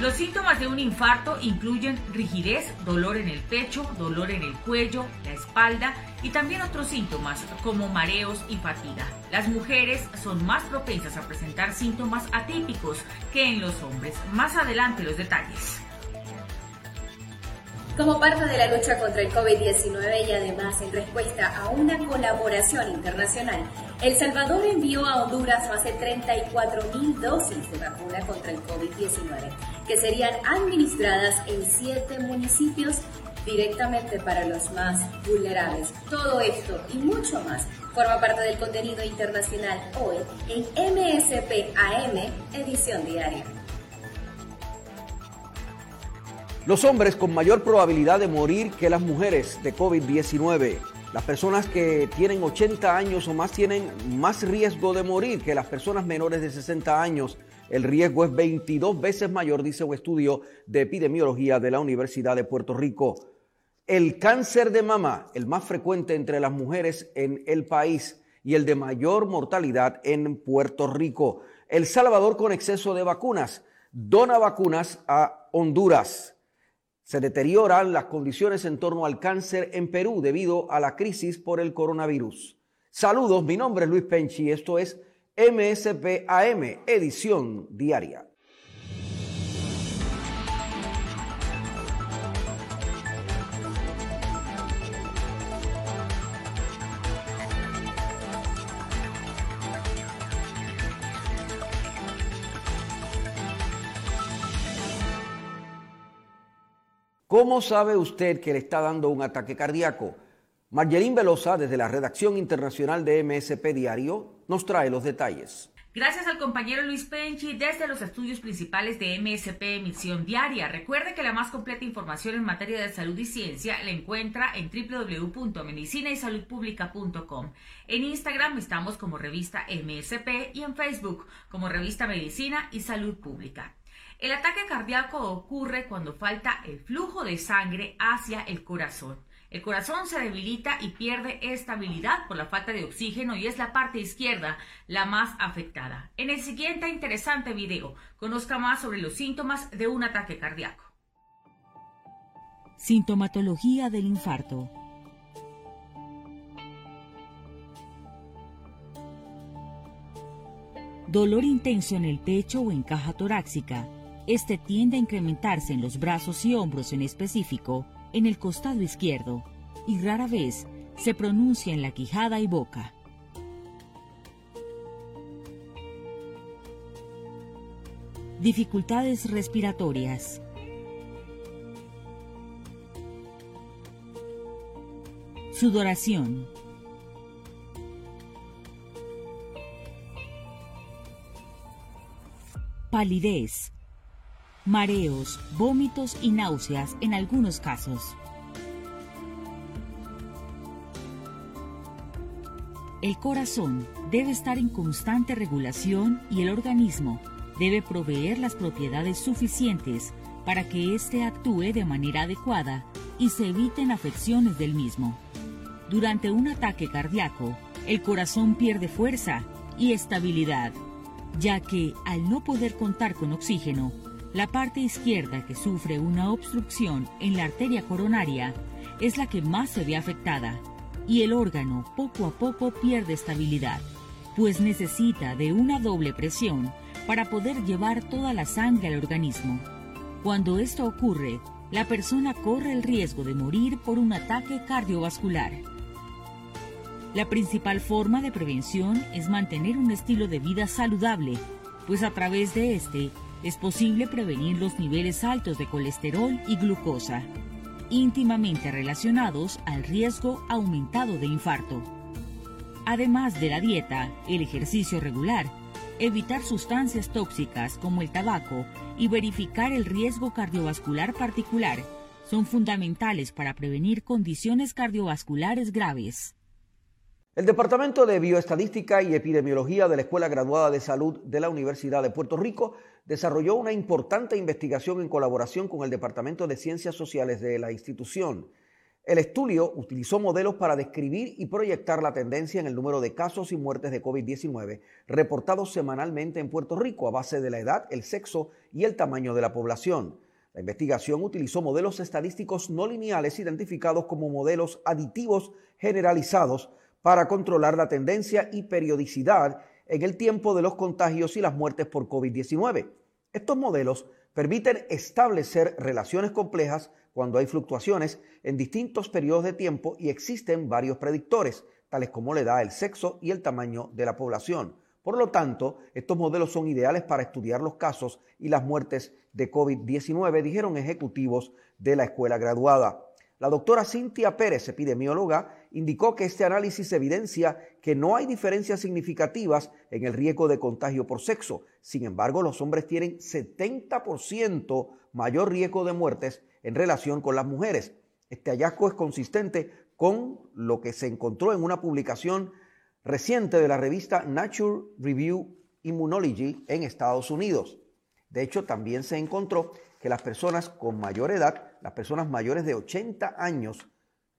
Los síntomas de un infarto incluyen rigidez, dolor en el pecho, dolor en el cuello, la espalda y también otros síntomas como mareos y fatiga. Las mujeres son más propensas a presentar síntomas atípicos que en los hombres. Más adelante los detalles. Como parte de la lucha contra el COVID-19 y además en respuesta a una colaboración internacional, El Salvador envió a Honduras más de 34.000 dosis de vacuna contra el COVID-19, que serían administradas en 7 municipios directamente para los más vulnerables. Todo esto y mucho más forma parte del contenido internacional hoy en MSP AM, edición diaria. Los hombres con mayor probabilidad de morir que las mujeres de COVID-19. Las personas que tienen 80 años o más tienen más riesgo de morir que las personas menores de 60 años. El riesgo es 22 veces mayor, dice un estudio de epidemiología de la Universidad de Puerto Rico. El cáncer de mama, el más frecuente entre las mujeres en el país y el de mayor mortalidad en Puerto Rico. El Salvador con exceso de vacunas, dona vacunas a Honduras. Se deterioran las condiciones en torno al cáncer en Perú debido a la crisis por el coronavirus. Saludos, mi nombre es Luis Penchi y esto es MSP AM, edición diaria. ¿Cómo sabe usted que le está dando un ataque cardíaco? Margelín Velosa, desde la redacción internacional de MSP Diario, nos trae los detalles. Gracias al compañero Luis Penchi desde los estudios principales de MSP Emisión Diaria. Recuerde que la más completa información en materia de salud y ciencia la encuentra en www.medicinaysaludpublica.com. En Instagram estamos como Revista MSP y en Facebook como Revista Medicina y Salud Pública. El ataque cardíaco ocurre cuando falta el flujo de sangre hacia el corazón. El corazón se debilita y pierde estabilidad por la falta de oxígeno y es la parte izquierda la más afectada. En el siguiente interesante video, conozca más sobre los síntomas de un ataque cardíaco. Sintomatología del infarto. Dolor intenso en el pecho o en caja torácica. Este tiende a incrementarse en los brazos y hombros en específico, en el costado izquierdo, y rara vez se pronuncia en la quijada y boca. Dificultades respiratorias. Sudoración. Palidez, mareos, vómitos y náuseas en algunos casos. El corazón debe estar en constante regulación y el organismo debe proveer las propiedades suficientes para que éste actúe de manera adecuada y se eviten afecciones del mismo. Durante un ataque cardíaco, el corazón pierde fuerza y estabilidad, ya que, al no poder contar con oxígeno, la parte izquierda que sufre una obstrucción en la arteria coronaria es la que más se ve afectada y el órgano poco a poco pierde estabilidad, pues necesita de una doble presión para poder llevar toda la sangre al organismo. Cuando esto ocurre, la persona corre el riesgo de morir por un ataque cardiovascular. La principal forma de prevención es mantener un estilo de vida saludable, pues a través de este es posible prevenir los niveles altos de colesterol y glucosa, íntimamente relacionados al riesgo aumentado de infarto. Además de la dieta, el ejercicio regular, evitar sustancias tóxicas como el tabaco y verificar el riesgo cardiovascular particular son fundamentales para prevenir condiciones cardiovasculares graves. El Departamento de Bioestadística y Epidemiología de la Escuela Graduada de Salud de la Universidad de Puerto Rico desarrolló una importante investigación en colaboración con el Departamento de Ciencias Sociales de la institución. El estudio utilizó modelos para describir y proyectar la tendencia en el número de casos y muertes de COVID-19 reportados semanalmente en Puerto Rico a base de la edad, el sexo y el tamaño de la población. La investigación utilizó modelos estadísticos no lineales identificados como modelos aditivos generalizados para controlar la tendencia y periodicidad en el tiempo de los contagios y las muertes por COVID-19. Estos modelos permiten establecer relaciones complejas cuando hay fluctuaciones en distintos periodos de tiempo y existen varios predictores, tales como la edad, el sexo y el tamaño de la población. Por lo tanto, estos modelos son ideales para estudiar los casos y las muertes de COVID-19, dijeron ejecutivos de la escuela graduada. La doctora Cintia Pérez, epidemióloga, indicó que este análisis evidencia que no hay diferencias significativas en el riesgo de contagio por sexo. Sin embargo, los hombres tienen 70% mayor riesgo de muertes en relación con las mujeres. Este hallazgo es consistente con lo que se encontró en una publicación reciente de la revista Nature Review Immunology en Estados Unidos. De hecho, también se encontró que las personas con mayor edad, las personas mayores de 80 años,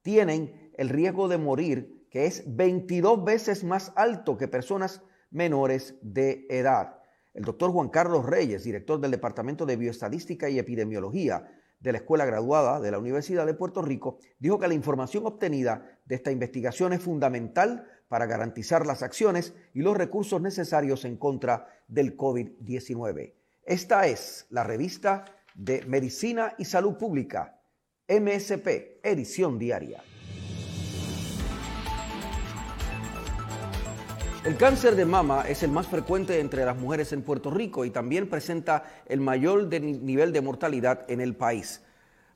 tienen el riesgo de morir que es 22 veces más alto que personas menores de edad. El doctor Juan Carlos Reyes, director del Departamento de Bioestadística y Epidemiología de la Escuela Graduada de la Universidad de Puerto Rico, dijo que la información obtenida de esta investigación es fundamental para garantizar las acciones y los recursos necesarios en contra del COVID-19. Esta es la Revista de Medicina y Salud Pública, MSP Edición Diaria. El cáncer de mama es el más frecuente entre las mujeres en Puerto Rico y también presenta el mayor nivel de mortalidad en el país.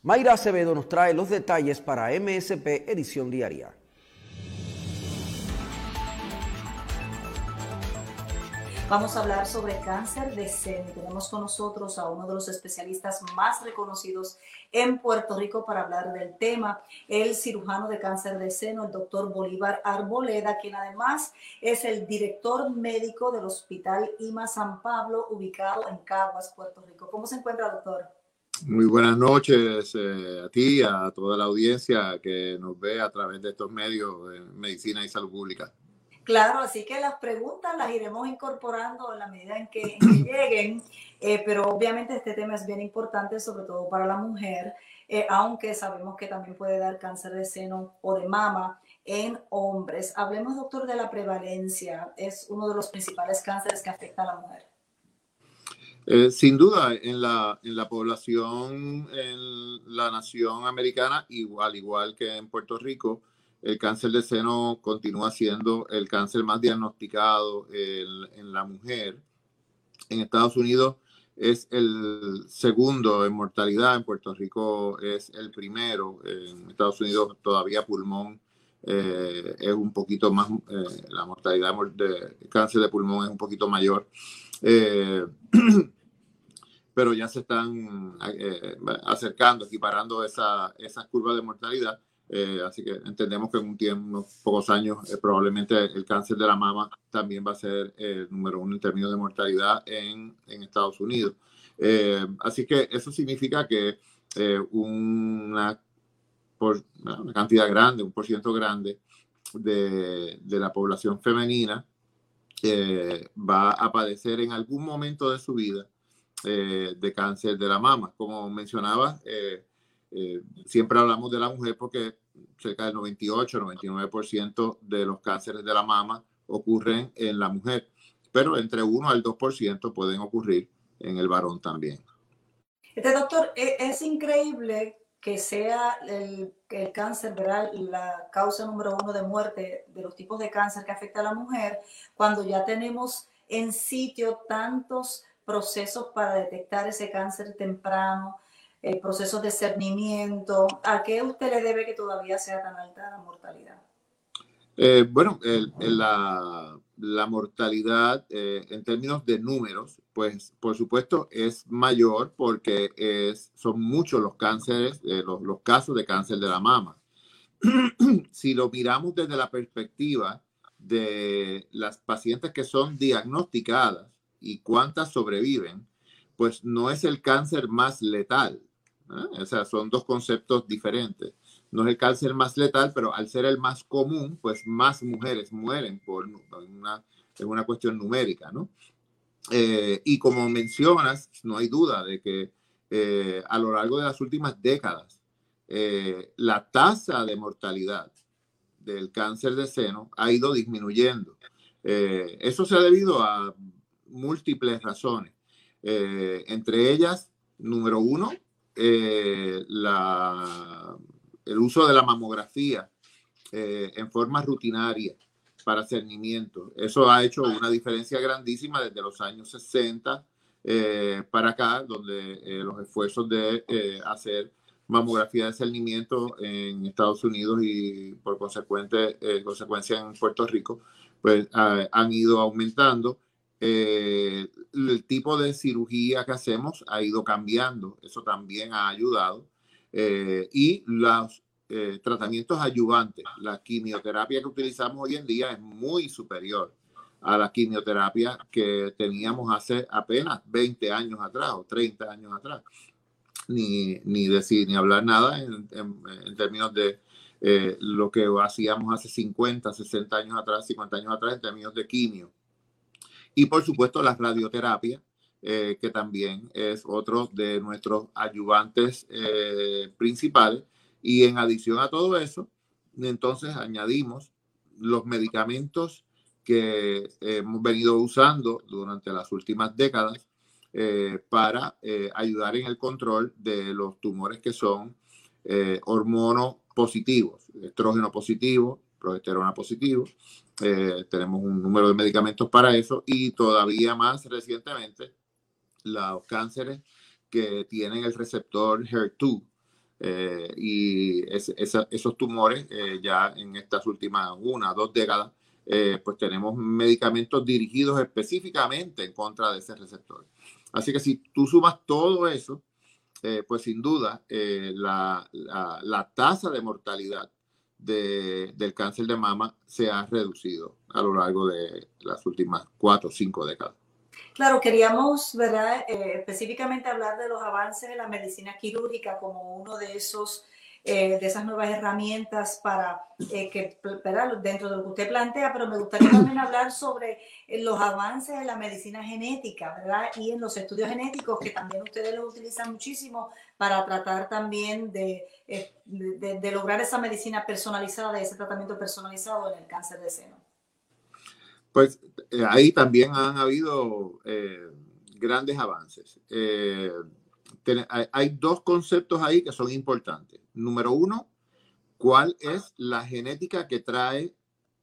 Mayra Acevedo nos trae los detalles para MSP Edición Diaria. Vamos a hablar sobre cáncer de seno. Tenemos con nosotros a uno de los especialistas más reconocidos en Puerto Rico para hablar del tema, el cirujano de cáncer de seno, el doctor Bolívar Arboleda, quien además es el director médico del Hospital IMA San Pablo, ubicado en Caguas, Puerto Rico. ¿Cómo se encuentra, doctor? Muy buenas noches a ti, a toda la audiencia que nos ve a través de estos medios de Medicina y Salud Pública. Claro, así que las preguntas las iremos incorporando en la medida en que lleguen, pero obviamente este tema es bien importante, sobre todo para la mujer, aunque sabemos que también puede dar cáncer de seno o de mama en hombres. Hablemos, doctor, de la prevalencia. Es uno de los principales cánceres que afecta a la mujer. Sin duda, en la población, en la nación americana, igual que en Puerto Rico, el cáncer de seno continúa siendo el cáncer más diagnosticado en la mujer. En Estados Unidos es el segundo en mortalidad, en Puerto Rico es el primero. En Estados Unidos todavía pulmón es un poquito más, la mortalidad de cáncer de pulmón es un poquito mayor. Pero ya se están acercando, equiparando esas curvas de mortalidad. Así que entendemos que en unos pocos años probablemente el cáncer de la mama también va a ser el número uno en términos de mortalidad en Estados Unidos. Así que eso significa que una cantidad grande, un porciento grande de la población femenina va a padecer en algún momento de su vida de cáncer de la mama. Como mencionabas, siempre hablamos de la mujer porque cerca del 98-99% de los cánceres de la mama ocurren en la mujer, pero entre 1 al 2% pueden ocurrir en el varón también. Doctor, es increíble que sea el cáncer, ¿verdad?, la causa número 1 de muerte de los tipos de cáncer que afecta a la mujer, cuando ya tenemos en sitio tantos procesos para detectar ese cáncer temprano, procesos de cernimiento. ¿A qué usted le debe que todavía sea tan alta la mortalidad? Bueno, la mortalidad en términos de números, pues por supuesto es mayor porque son muchos los cánceres, los casos de cáncer de la mama. Si lo miramos desde la perspectiva de las pacientes que son diagnosticadas y cuántas sobreviven, pues no es el cáncer más letal, ¿no? O sea, son dos conceptos diferentes. No es el cáncer más letal, pero al ser el más común, pues más mujeres mueren es una cuestión numérica, ¿no? Y como mencionas, no hay duda de que a lo largo de las últimas décadas, la tasa de mortalidad del cáncer de seno ha ido disminuyendo. Eso se ha debido a múltiples razones. Entre ellas, número uno, el uso de la mamografía en forma rutinaria para cernimiento. Eso ha hecho una diferencia grandísima desde los años 60 para acá, donde los esfuerzos de hacer mamografía de cernimiento en Estados Unidos y por consecuencia en Puerto Rico, pues han ido aumentando. El tipo de cirugía que hacemos ha ido cambiando. Eso también ha ayudado. Y los tratamientos adyuvantes, la quimioterapia que utilizamos hoy en día es muy superior a la quimioterapia que teníamos hace apenas 20 años atrás o 30 años atrás, ni hablar nada en términos de lo que hacíamos hace 50 años atrás en términos de quimio. Y por supuesto la radioterapia, que también es otro de nuestros adyuvantes principales. Y en adición a todo eso, entonces añadimos los medicamentos que hemos venido usando durante las últimas décadas para ayudar en el control de los tumores que son hormonopositivos, estrógeno positivo, progesterona positivo. Tenemos un número de medicamentos para eso y todavía más recientemente los cánceres que tienen el receptor HER2 y esos tumores ya en estas últimas 1 o 2 décadas, pues tenemos medicamentos dirigidos específicamente en contra de ese receptor. Así que si tú sumas todo eso, pues sin duda la tasa de mortalidad del cáncer de mama se ha reducido a lo largo de las últimas 4 o 5 décadas. Claro, queríamos, ¿verdad?, específicamente hablar de los avances de la medicina quirúrgica como uno de esos, de esas nuevas herramientas para que, ¿verdad?, dentro de lo que usted plantea, pero me gustaría también hablar sobre los avances de la medicina genética, ¿verdad?, y en los estudios genéticos que también ustedes los utilizan muchísimo para tratar también de lograr esa medicina personalizada, ese tratamiento personalizado en el cáncer de seno. Pues ahí también han habido grandes avances. Hay dos conceptos ahí que son importantes. Número uno, ¿cuál es la genética que trae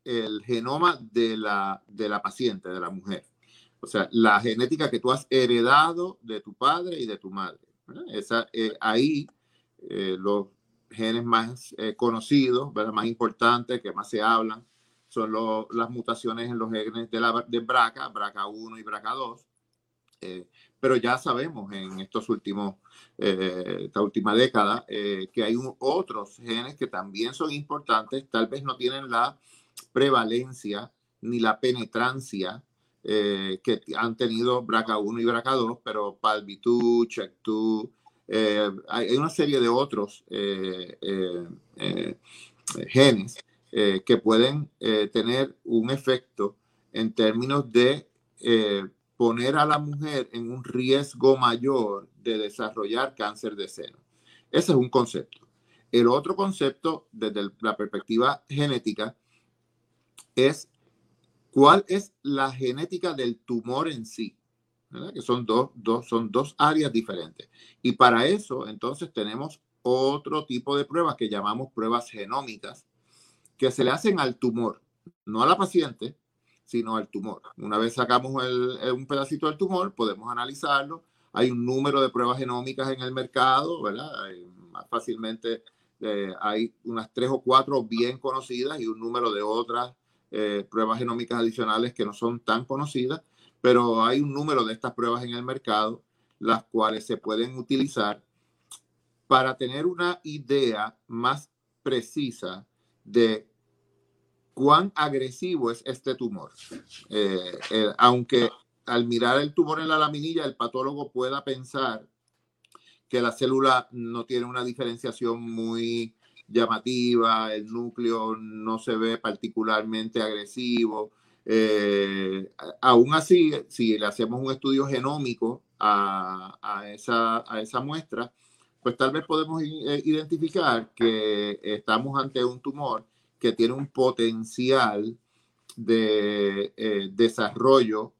el genoma de la paciente, de la mujer? O sea, la genética que tú has heredado de tu padre y de tu madre, ¿verdad? Ahí los genes más conocidos, ¿verdad?, más importantes, que más se hablan, son las mutaciones en los genes de BRCA, BRCA1 y BRCA2. Pero ya sabemos en esta última década que hay otros genes que también son importantes, tal vez no tienen la prevalencia ni la penetrancia que han tenido BRCA1 y BRCA2, pero PALB2, CHEK2, hay una serie de otros genes que pueden tener un efecto en términos de poner a la mujer en un riesgo mayor de desarrollar cáncer de seno. Ese es un concepto. El otro concepto, desde la perspectiva genética, es cuál es la genética del tumor en sí, ¿verdad?, que son dos áreas diferentes. Y para eso, entonces, tenemos otro tipo de pruebas que llamamos pruebas genómicas, que se le hacen al tumor, no a la paciente, sino al tumor. Una vez sacamos un pedacito del tumor, podemos analizarlo. Hay un número de pruebas genómicas en el mercado, ¿verdad? Más fácilmente hay unas 3 o 4 bien conocidas y un número de otras pruebas genómicas adicionales que no son tan conocidas, pero hay un número de estas pruebas en el mercado, las cuales se pueden utilizar para tener una idea más precisa de cuán agresivo es este tumor. Aunque al mirar el tumor en la laminilla, el patólogo pueda pensar que la célula no tiene una diferenciación muy llamativa, el núcleo no se ve particularmente agresivo. Aún así, si le hacemos un estudio genómico a esa muestra, pues tal vez podemos identificar que estamos ante un tumor que tiene un potencial de desarrollo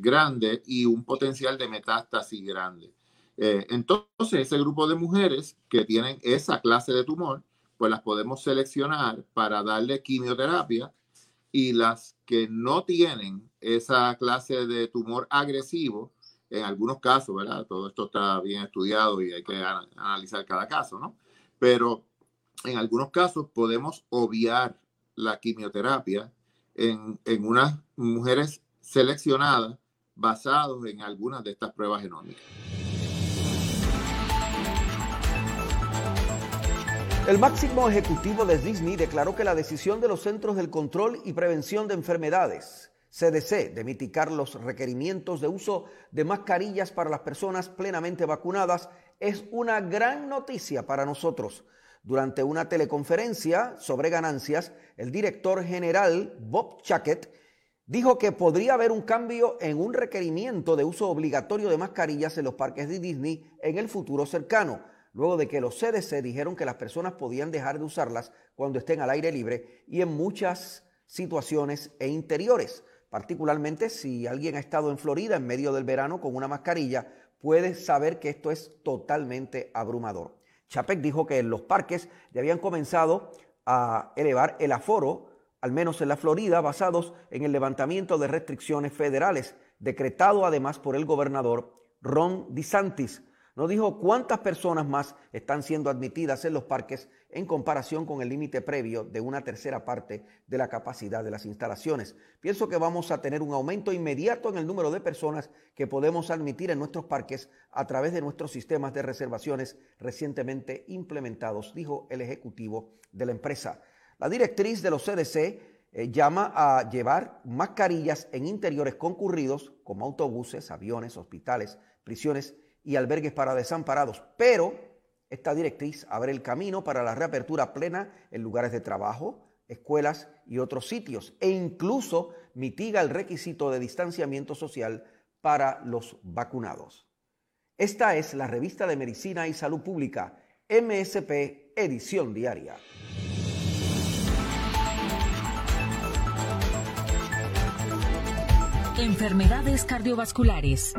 grande y un potencial de metástasis grande. Entonces, ese grupo de mujeres que tienen esa clase de tumor, pues las podemos seleccionar para darle quimioterapia, y las que no tienen esa clase de tumor agresivo, en algunos casos, ¿verdad? Todo esto está bien estudiado y hay que analizar cada caso, ¿no? Pero en algunos casos podemos obviar la quimioterapia en unas mujeres seleccionadas basadas en algunas de estas pruebas genómicas. El máximo ejecutivo de Disney declaró que la decisión de los Centros del Control y Prevención de Enfermedades, CDC, de mitigar los requerimientos de uso de mascarillas para las personas plenamente vacunadas es una gran noticia para nosotros. Durante una teleconferencia sobre ganancias, el director general Bob Chapek dijo que podría haber un cambio en un requerimiento de uso obligatorio de mascarillas en los parques de Disney en el futuro cercano, luego de que los CDC dijeron que las personas podían dejar de usarlas cuando estén al aire libre y en muchas situaciones e interiores. Particularmente si alguien ha estado en Florida en medio del verano con una mascarilla, puede saber que esto es totalmente abrumador. Chapek dijo que en los parques ya habían comenzado a elevar el aforo, al menos en la Florida, basados en el levantamiento de restricciones federales, decretado además por el gobernador Ron DeSantis. No dijo cuántas personas más están siendo admitidas en los parques en comparación con el límite previo de una tercera parte de la capacidad de las instalaciones. Pienso que vamos a tener un aumento inmediato en el número de personas que podemos admitir en nuestros parques a través de nuestros sistemas de reservaciones recientemente implementados, dijo el ejecutivo de la empresa. La directriz de los CDC llama a llevar mascarillas en interiores concurridos como autobuses, aviones, hospitales, prisiones y albergues para desamparados, pero esta directriz abre el camino para la reapertura plena en lugares de trabajo, escuelas y otros sitios, e incluso mitiga el requisito de distanciamiento social para los vacunados. Esta es la Revista de Medicina y Salud Pública, MSP Edición Diaria. Enfermedades cardiovasculares.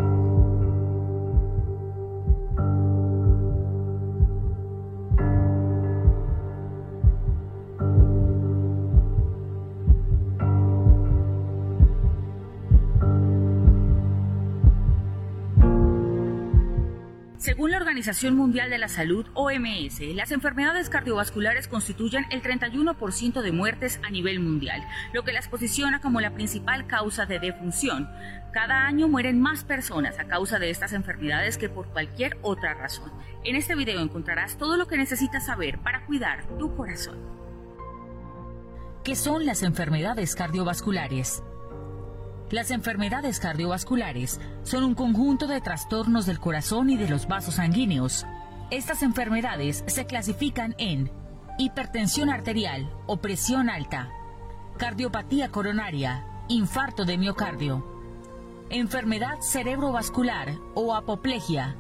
Según la Organización Mundial de la Salud, OMS, las enfermedades cardiovasculares constituyen el 31% de muertes a nivel mundial, lo que las posiciona como la principal causa de defunción. Cada año mueren más personas a causa de estas enfermedades que por cualquier otra razón. En este video encontrarás todo lo que necesitas saber para cuidar tu corazón. ¿Qué son las enfermedades cardiovasculares? Las enfermedades cardiovasculares son un conjunto de trastornos del corazón y de los vasos sanguíneos. Estas enfermedades se clasifican en hipertensión arterial o presión alta, cardiopatía coronaria, infarto de miocardio, enfermedad cerebrovascular o apoplejía,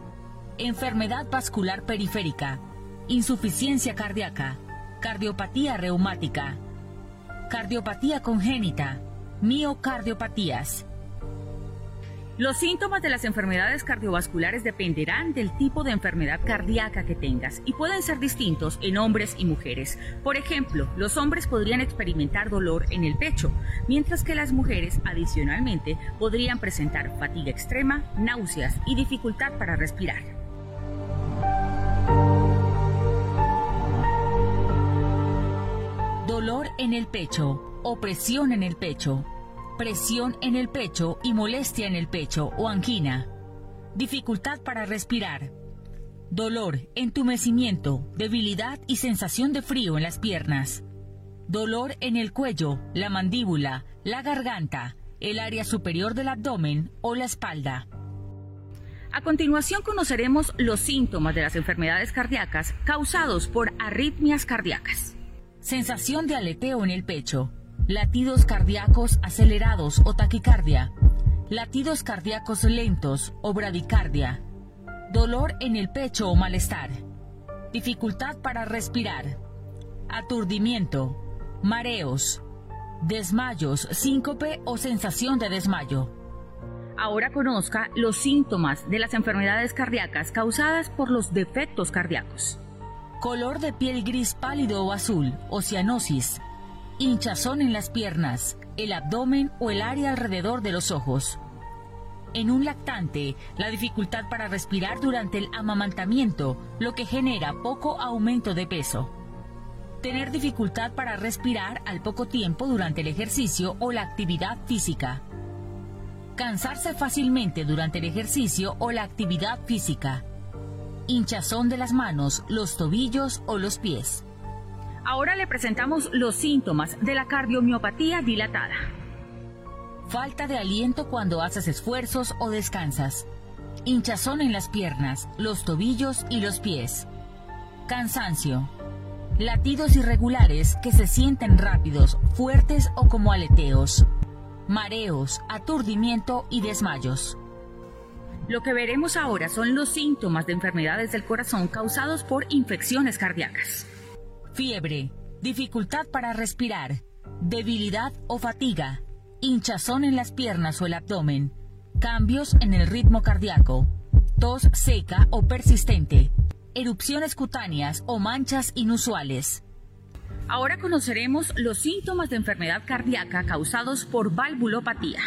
enfermedad vascular periférica, insuficiencia cardíaca, cardiopatía reumática, cardiopatía congénita, miocardiopatías. Los síntomas de las enfermedades cardiovasculares dependerán del tipo de enfermedad cardíaca que tengas y pueden ser distintos en hombres y mujeres. Por ejemplo, los hombres podrían experimentar dolor en el pecho, mientras que las mujeres, adicionalmente, podrían presentar fatiga extrema, náuseas y dificultad para respirar. Dolor en el pecho o presión en el pecho, presión en el pecho y molestia en el pecho o angina, dificultad para respirar, dolor, entumecimiento, debilidad y sensación de frío en las piernas, dolor en el cuello, la mandíbula, la garganta, el área superior del abdomen o la espalda. A continuación conoceremos los síntomas de las enfermedades cardíacas causados por arritmias cardíacas. Sensación de aleteo en el pecho, latidos cardíacos acelerados o taquicardia, latidos cardíacos lentos o bradicardia, dolor en el pecho o malestar, dificultad para respirar, aturdimiento, mareos, desmayos, síncope o sensación de desmayo. Ahora conozca los síntomas de las enfermedades cardíacas causadas por los defectos cardíacos. Color de piel gris pálido o azul, o cianosis, hinchazón en las piernas, el abdomen o el área alrededor de los ojos. En un lactante, la dificultad para respirar durante el amamantamiento, lo que genera poco aumento de peso. Tener dificultad para respirar al poco tiempo durante el ejercicio o la actividad física. Cansarse fácilmente durante el ejercicio o la actividad física. Hinchazón de las manos, los tobillos o los pies. Ahora le presentamos los síntomas de la cardiomiopatía dilatada. Falta de aliento cuando haces esfuerzos o descansas. Hinchazón en las piernas, los tobillos y los pies. Cansancio. Latidos irregulares que se sienten rápidos, fuertes o como aleteos. Mareos, aturdimiento y desmayos. Lo que veremos ahora son los síntomas de enfermedades del corazón causados por infecciones cardíacas. Fiebre, dificultad para respirar, debilidad o fatiga, hinchazón en las piernas o el abdomen, cambios en el ritmo cardíaco, tos seca o persistente, erupciones cutáneas o manchas inusuales. Ahora conoceremos los síntomas de enfermedad cardíaca causados por valvulopatía.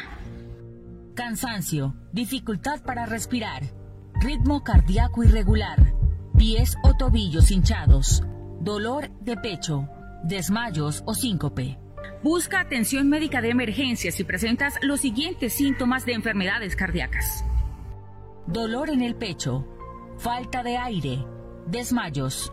Cansancio, dificultad para respirar, ritmo cardíaco irregular, pies o tobillos hinchados, dolor de pecho, desmayos o síncope. Busca atención médica de emergencia si presentas los siguientes síntomas de enfermedades cardíacas. Dolor en el pecho, falta de aire, desmayos.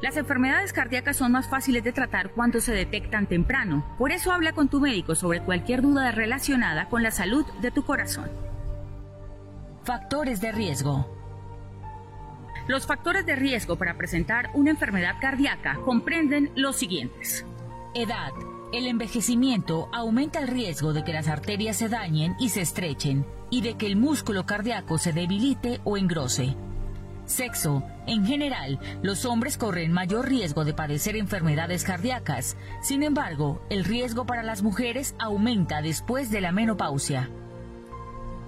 Las enfermedades cardíacas son más fáciles de tratar cuando se detectan temprano. Por eso habla con tu médico sobre cualquier duda relacionada con la salud de tu corazón. Factores de riesgo. Los factores de riesgo para presentar una enfermedad cardíaca comprenden los siguientes. Edad. El envejecimiento aumenta el riesgo de que las arterias se dañen y se estrechen y de que el músculo cardíaco se debilite o engrose. Sexo. En general, los hombres corren mayor riesgo de padecer enfermedades cardíacas. Sin embargo, el riesgo para las mujeres aumenta después de la menopausia.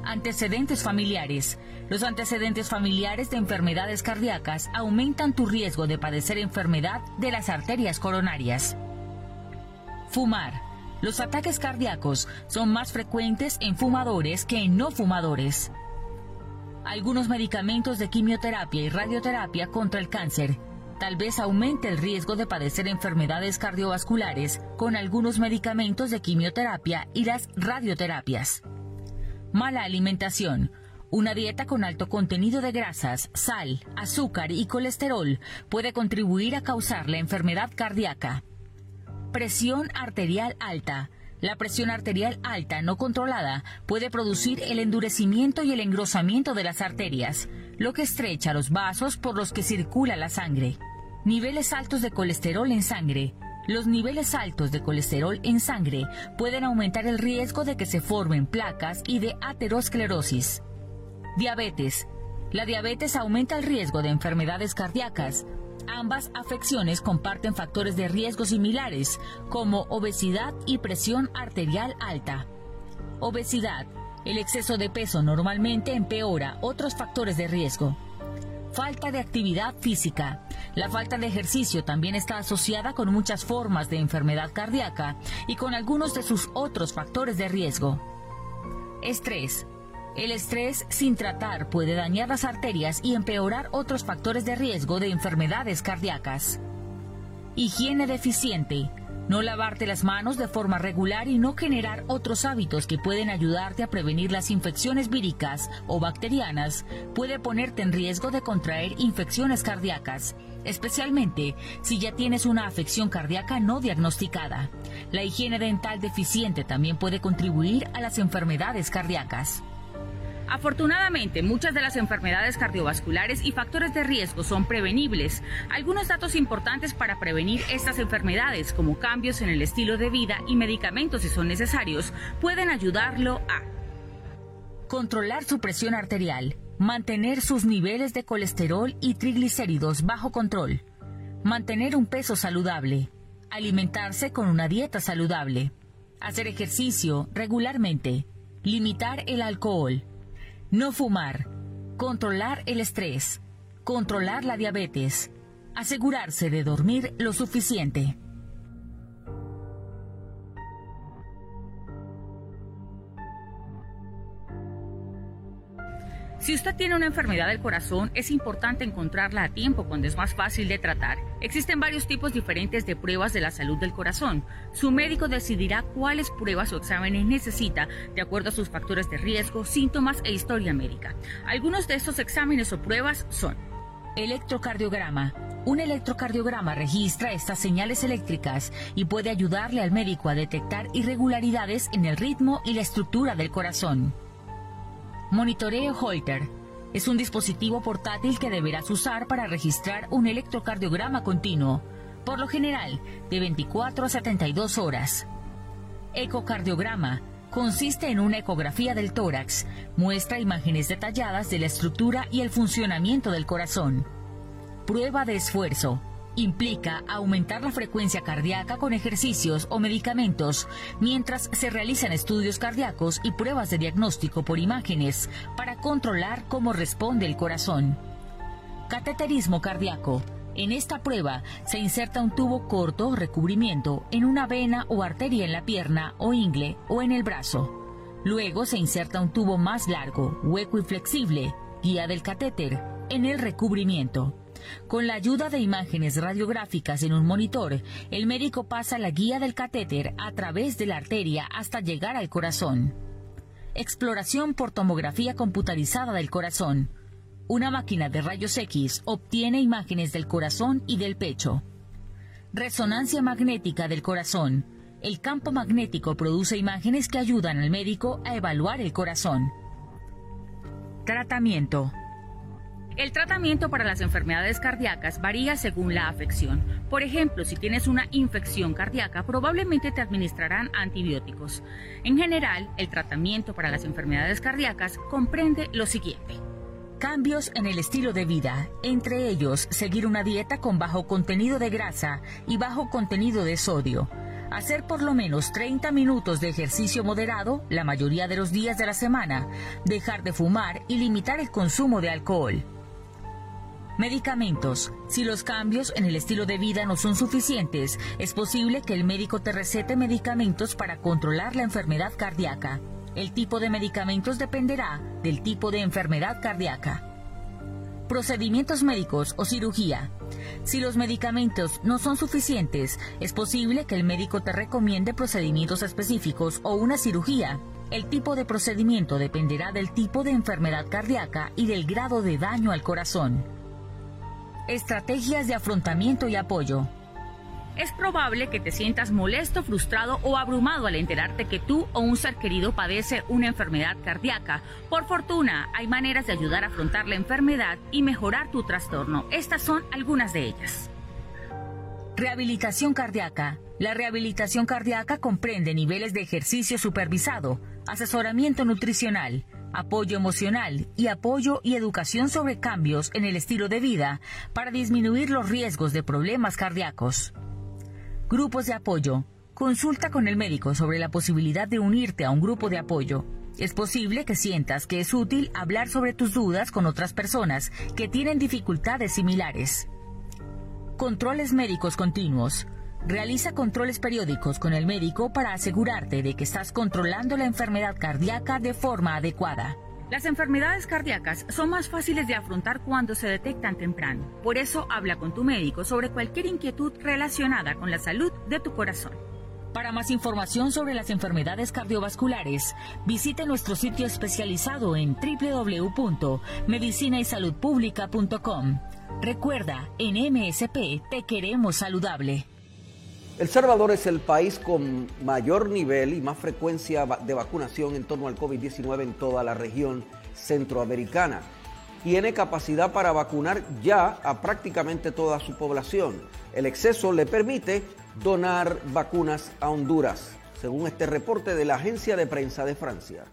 Antecedentes familiares. Los antecedentes familiares de enfermedades cardíacas aumentan tu riesgo de padecer enfermedad de las arterias coronarias. Fumar. Los ataques cardíacos son más frecuentes en fumadores que en no fumadores. Algunos medicamentos de quimioterapia y radioterapia contra el cáncer. Tal vez aumente el riesgo de padecer enfermedades cardiovasculares con algunos medicamentos de quimioterapia y las radioterapias. Mala alimentación. Una dieta con alto contenido de grasas, sal, azúcar y colesterol puede contribuir a causar la enfermedad cardíaca. Presión arterial alta. La presión arterial alta no controlada puede producir el endurecimiento y el engrosamiento de las arterias, lo que estrecha los vasos por los que circula la sangre. Niveles altos de colesterol en sangre. Los niveles altos de colesterol en sangre pueden aumentar el riesgo de que se formen placas y de aterosclerosis. Diabetes. La diabetes aumenta el riesgo de enfermedades cardíacas. Ambas afecciones comparten factores de riesgo similares, como obesidad y presión arterial alta. Obesidad. El exceso de peso normalmente empeora otros factores de riesgo. Falta de actividad física. La falta de ejercicio también está asociada con muchas formas de enfermedad cardíaca y con algunos de sus otros factores de riesgo. Estrés. El estrés sin tratar puede dañar las arterias y empeorar otros factores de riesgo de enfermedades cardíacas. Higiene deficiente. no lavarte las manos de forma regular y no generar otros hábitos que pueden ayudarte a prevenir las infecciones víricas o bacterianas puede ponerte en riesgo de contraer infecciones cardíacas, especialmente si ya tienes una afección cardíaca no diagnosticada. La higiene dental deficiente también puede contribuir a las enfermedades cardíacas. Afortunadamente, muchas de las enfermedades cardiovasculares y factores de riesgo son prevenibles. Algunos datos importantes para prevenir estas enfermedades, como cambios en el estilo de vida y medicamentos si son necesarios, pueden ayudarlo a controlar su presión arterial, mantener sus niveles de colesterol y triglicéridos bajo control, mantener un peso saludable, alimentarse con una dieta saludable, hacer ejercicio regularmente, limitar el alcohol, no fumar, controlar el estrés, controlar la diabetes, asegurarse de dormir lo suficiente. Si usted tiene una enfermedad del corazón, es importante encontrarla a tiempo cuando es más fácil de tratar. Existen varios tipos diferentes de pruebas de la salud del corazón. Su médico decidirá cuáles pruebas o exámenes necesita de acuerdo a sus factores de riesgo, síntomas e historia médica. Algunos de estos exámenes o pruebas son electrocardiograma. Un electrocardiograma registra estas señales eléctricas y puede ayudarle al médico a detectar irregularidades en el ritmo y la estructura del corazón. Monitoreo Holter es un dispositivo portátil que deberás usar para registrar un electrocardiograma continuo, por lo general de 24 a 72 horas. Ecocardiograma consiste en una ecografía del tórax, muestra imágenes detalladas de la estructura y el funcionamiento del corazón. Prueba de esfuerzo implica aumentar la frecuencia cardíaca con ejercicios o medicamentos mientras se realizan estudios cardíacos y pruebas de diagnóstico por imágenes para controlar cómo responde el corazón. Cateterismo cardíaco. En esta prueba se inserta un tubo corto o recubrimiento en una vena o arteria en la pierna o ingle o en el brazo. Luego se inserta un tubo más largo, hueco y flexible, guía del catéter, en el recubrimiento. Con la ayuda de imágenes radiográficas en un monitor, el médico pasa la guía del catéter a través de la arteria hasta llegar al corazón. Exploración por tomografía computarizada del corazón. Una máquina de rayos X obtiene imágenes del corazón y del pecho. Resonancia magnética del corazón. El campo magnético produce imágenes que ayudan al médico a evaluar el corazón. Tratamiento. El tratamiento para las enfermedades cardíacas varía según la afección. Por ejemplo, si tienes una infección cardíaca, probablemente te administrarán antibióticos. En general, el tratamiento para las enfermedades cardíacas comprende lo siguiente. Cambios en el estilo de vida, entre ellos seguir una dieta con bajo contenido de grasa y bajo contenido de sodio. Hacer por lo menos 30 minutos de ejercicio moderado la mayoría de los días de la semana. Dejar de fumar y limitar el consumo de alcohol. Medicamentos. Si los cambios en el estilo de vida no son suficientes, es posible que el médico te recete medicamentos para controlar la enfermedad cardíaca. El tipo de medicamentos dependerá del tipo de enfermedad cardíaca. Procedimientos médicos o cirugía. Si los medicamentos no son suficientes, es posible que el médico te recomiende procedimientos específicos o una cirugía. El tipo de procedimiento dependerá del tipo de enfermedad cardíaca y del grado de daño al corazón. Estrategias de afrontamiento y apoyo. Es probable que te sientas molesto, frustrado o abrumado al enterarte que tú o un ser querido padece una enfermedad cardíaca. Por fortuna, hay maneras de ayudar a afrontar la enfermedad y mejorar tu trastorno. Estas son algunas de ellas. Rehabilitación cardíaca. La rehabilitación cardíaca comprende niveles de ejercicio supervisado, asesoramiento nutricional, apoyo emocional y apoyo y educación sobre cambios en el estilo de vida para disminuir los riesgos de problemas cardíacos. Grupos de apoyo. Consulta con el médico sobre la posibilidad de unirte a un grupo de apoyo. Es posible que sientas que es útil hablar sobre tus dudas con otras personas que tienen dificultades similares. Controles médicos continuos. Realiza controles periódicos con el médico para asegurarte de que estás controlando la enfermedad cardíaca de forma adecuada. Las enfermedades cardíacas son más fáciles de afrontar cuando se detectan temprano. Por eso habla con tu médico sobre cualquier inquietud relacionada con la salud de tu corazón. Para más información sobre las enfermedades cardiovasculares, visite nuestro sitio especializado en www.medicinaysaludpublica.com. Recuerda, en MSP te queremos saludable. El Salvador es el país con mayor nivel y más frecuencia de vacunación en torno al COVID-19 en toda la región centroamericana. Tiene capacidad para vacunar ya a prácticamente toda su población. El exceso le permite donar vacunas a Honduras, según este reporte de la Agencia de Prensa de Francia.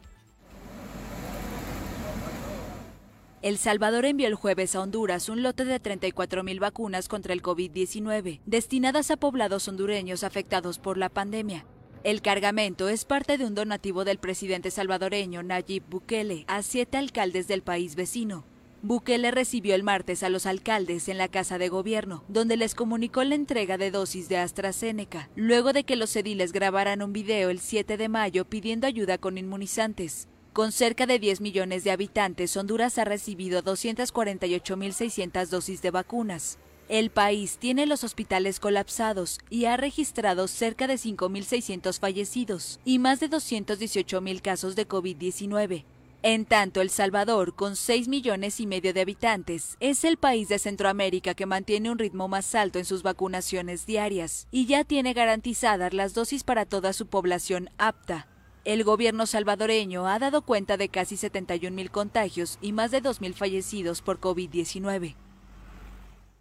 El Salvador envió el jueves a Honduras un lote de 34.000 vacunas contra el COVID-19, destinadas a poblados hondureños afectados por la pandemia. El cargamento es parte de un donativo del presidente salvadoreño Nayib Bukele a 7 alcaldes del país vecino. Bukele recibió el martes a los alcaldes en la Casa de Gobierno, donde les comunicó la entrega de dosis de AstraZeneca, luego de que los ediles grabaran un video el 7 de mayo pidiendo ayuda con inmunizantes. Con cerca de 10 millones de habitantes, Honduras ha recibido 248.600 dosis de vacunas. El país tiene los hospitales colapsados y ha registrado cerca de 5.600 fallecidos y más de 218.000 casos de COVID-19. En tanto, El Salvador, con 6 millones y medio de habitantes, es el país de Centroamérica que mantiene un ritmo más alto en sus vacunaciones diarias y ya tiene garantizadas las dosis para toda su población apta. El gobierno salvadoreño ha dado cuenta de casi 71.000 contagios y más de 2.000 fallecidos por COVID-19.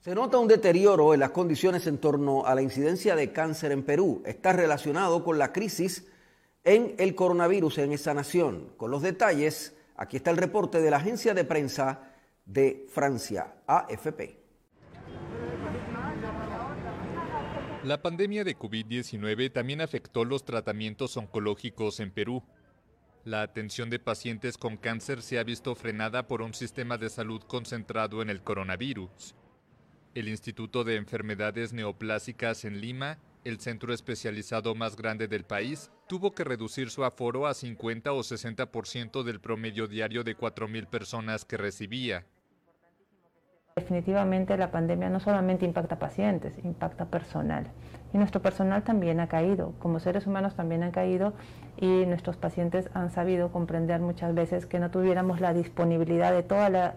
Se nota un deterioro en las condiciones en torno a la incidencia de cáncer en Perú. Está relacionado con la crisis en el coronavirus en esa nación. Con los detalles, aquí está el reporte de la Agencia de Prensa de Francia, AFP. La pandemia de COVID-19 también afectó los tratamientos oncológicos en Perú. La atención de pacientes con cáncer se ha visto frenada por un sistema de salud concentrado en el coronavirus. El Instituto de Enfermedades Neoplásicas en Lima, el centro especializado más grande del país, tuvo que reducir su aforo a 50 o 60% del promedio diario de 4.000 personas que recibía. Definitivamente la pandemia no solamente impacta a pacientes, impacta personal. Y nuestro personal también ha caído, como seres humanos también han caído, y nuestros pacientes han sabido comprender muchas veces que no tuviéramos la disponibilidad de toda la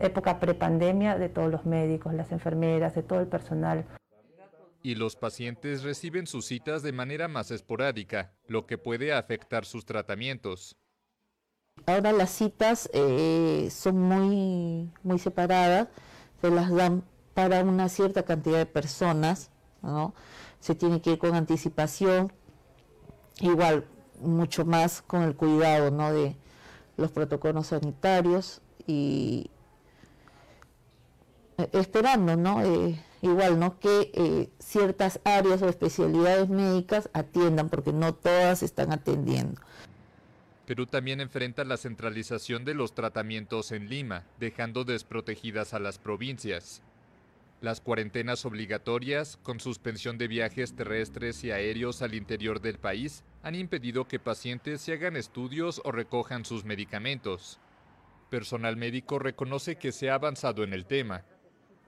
época prepandemia de todos los médicos, las enfermeras, de todo el personal. Y los pacientes reciben sus citas de manera más esporádica, lo que puede afectar sus tratamientos. Ahora las citas son muy separadas, se las dan para una cierta cantidad de personas, ¿no? Se tiene que ir con anticipación, igual mucho más con el cuidado, ¿no?, de los protocolos sanitarios y esperando, ¿no?, igual, ¿no?, que ciertas áreas o especialidades médicas atiendan, porque no todas están atendiendo. Perú también enfrenta la centralización de los tratamientos en Lima, dejando desprotegidas a las provincias. Las cuarentenas obligatorias, con suspensión de viajes terrestres y aéreos al interior del país, han impedido que pacientes se hagan estudios o recojan sus medicamentos. Personal médico reconoce que se ha avanzado en el tema.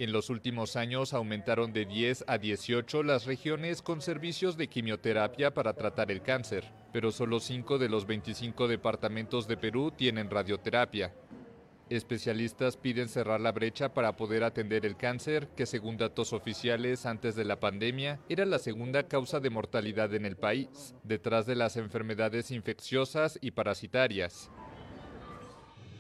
En los últimos años aumentaron de 10 a 18 las regiones con servicios de quimioterapia para tratar el cáncer, pero solo 5 de los 25 departamentos de Perú tienen radioterapia. Especialistas piden cerrar la brecha para poder atender el cáncer, que según datos oficiales antes de la pandemia, era la segunda causa de mortalidad en el país, detrás de las enfermedades infecciosas y parasitarias.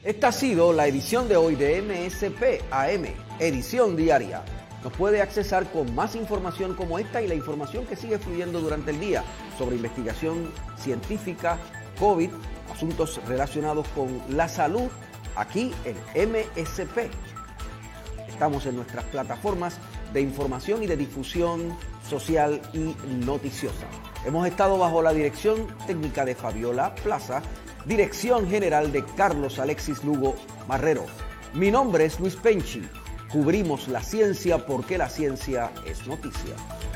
Esta ha sido la edición de hoy de MSP AM, edición diaria. Nos puede accesar con más información como esta y la información que sigue fluyendo durante el día sobre investigación científica, COVID, asuntos relacionados con la salud, aquí en MSP. Estamos en nuestras plataformas de información y de difusión social y noticiosa. Hemos estado bajo la dirección técnica de Fabiola Plaza, dirección general de Carlos Alexis Lugo Marrero. Mi nombre es Luis Penchi. Cubrimos la ciencia porque la ciencia es noticia.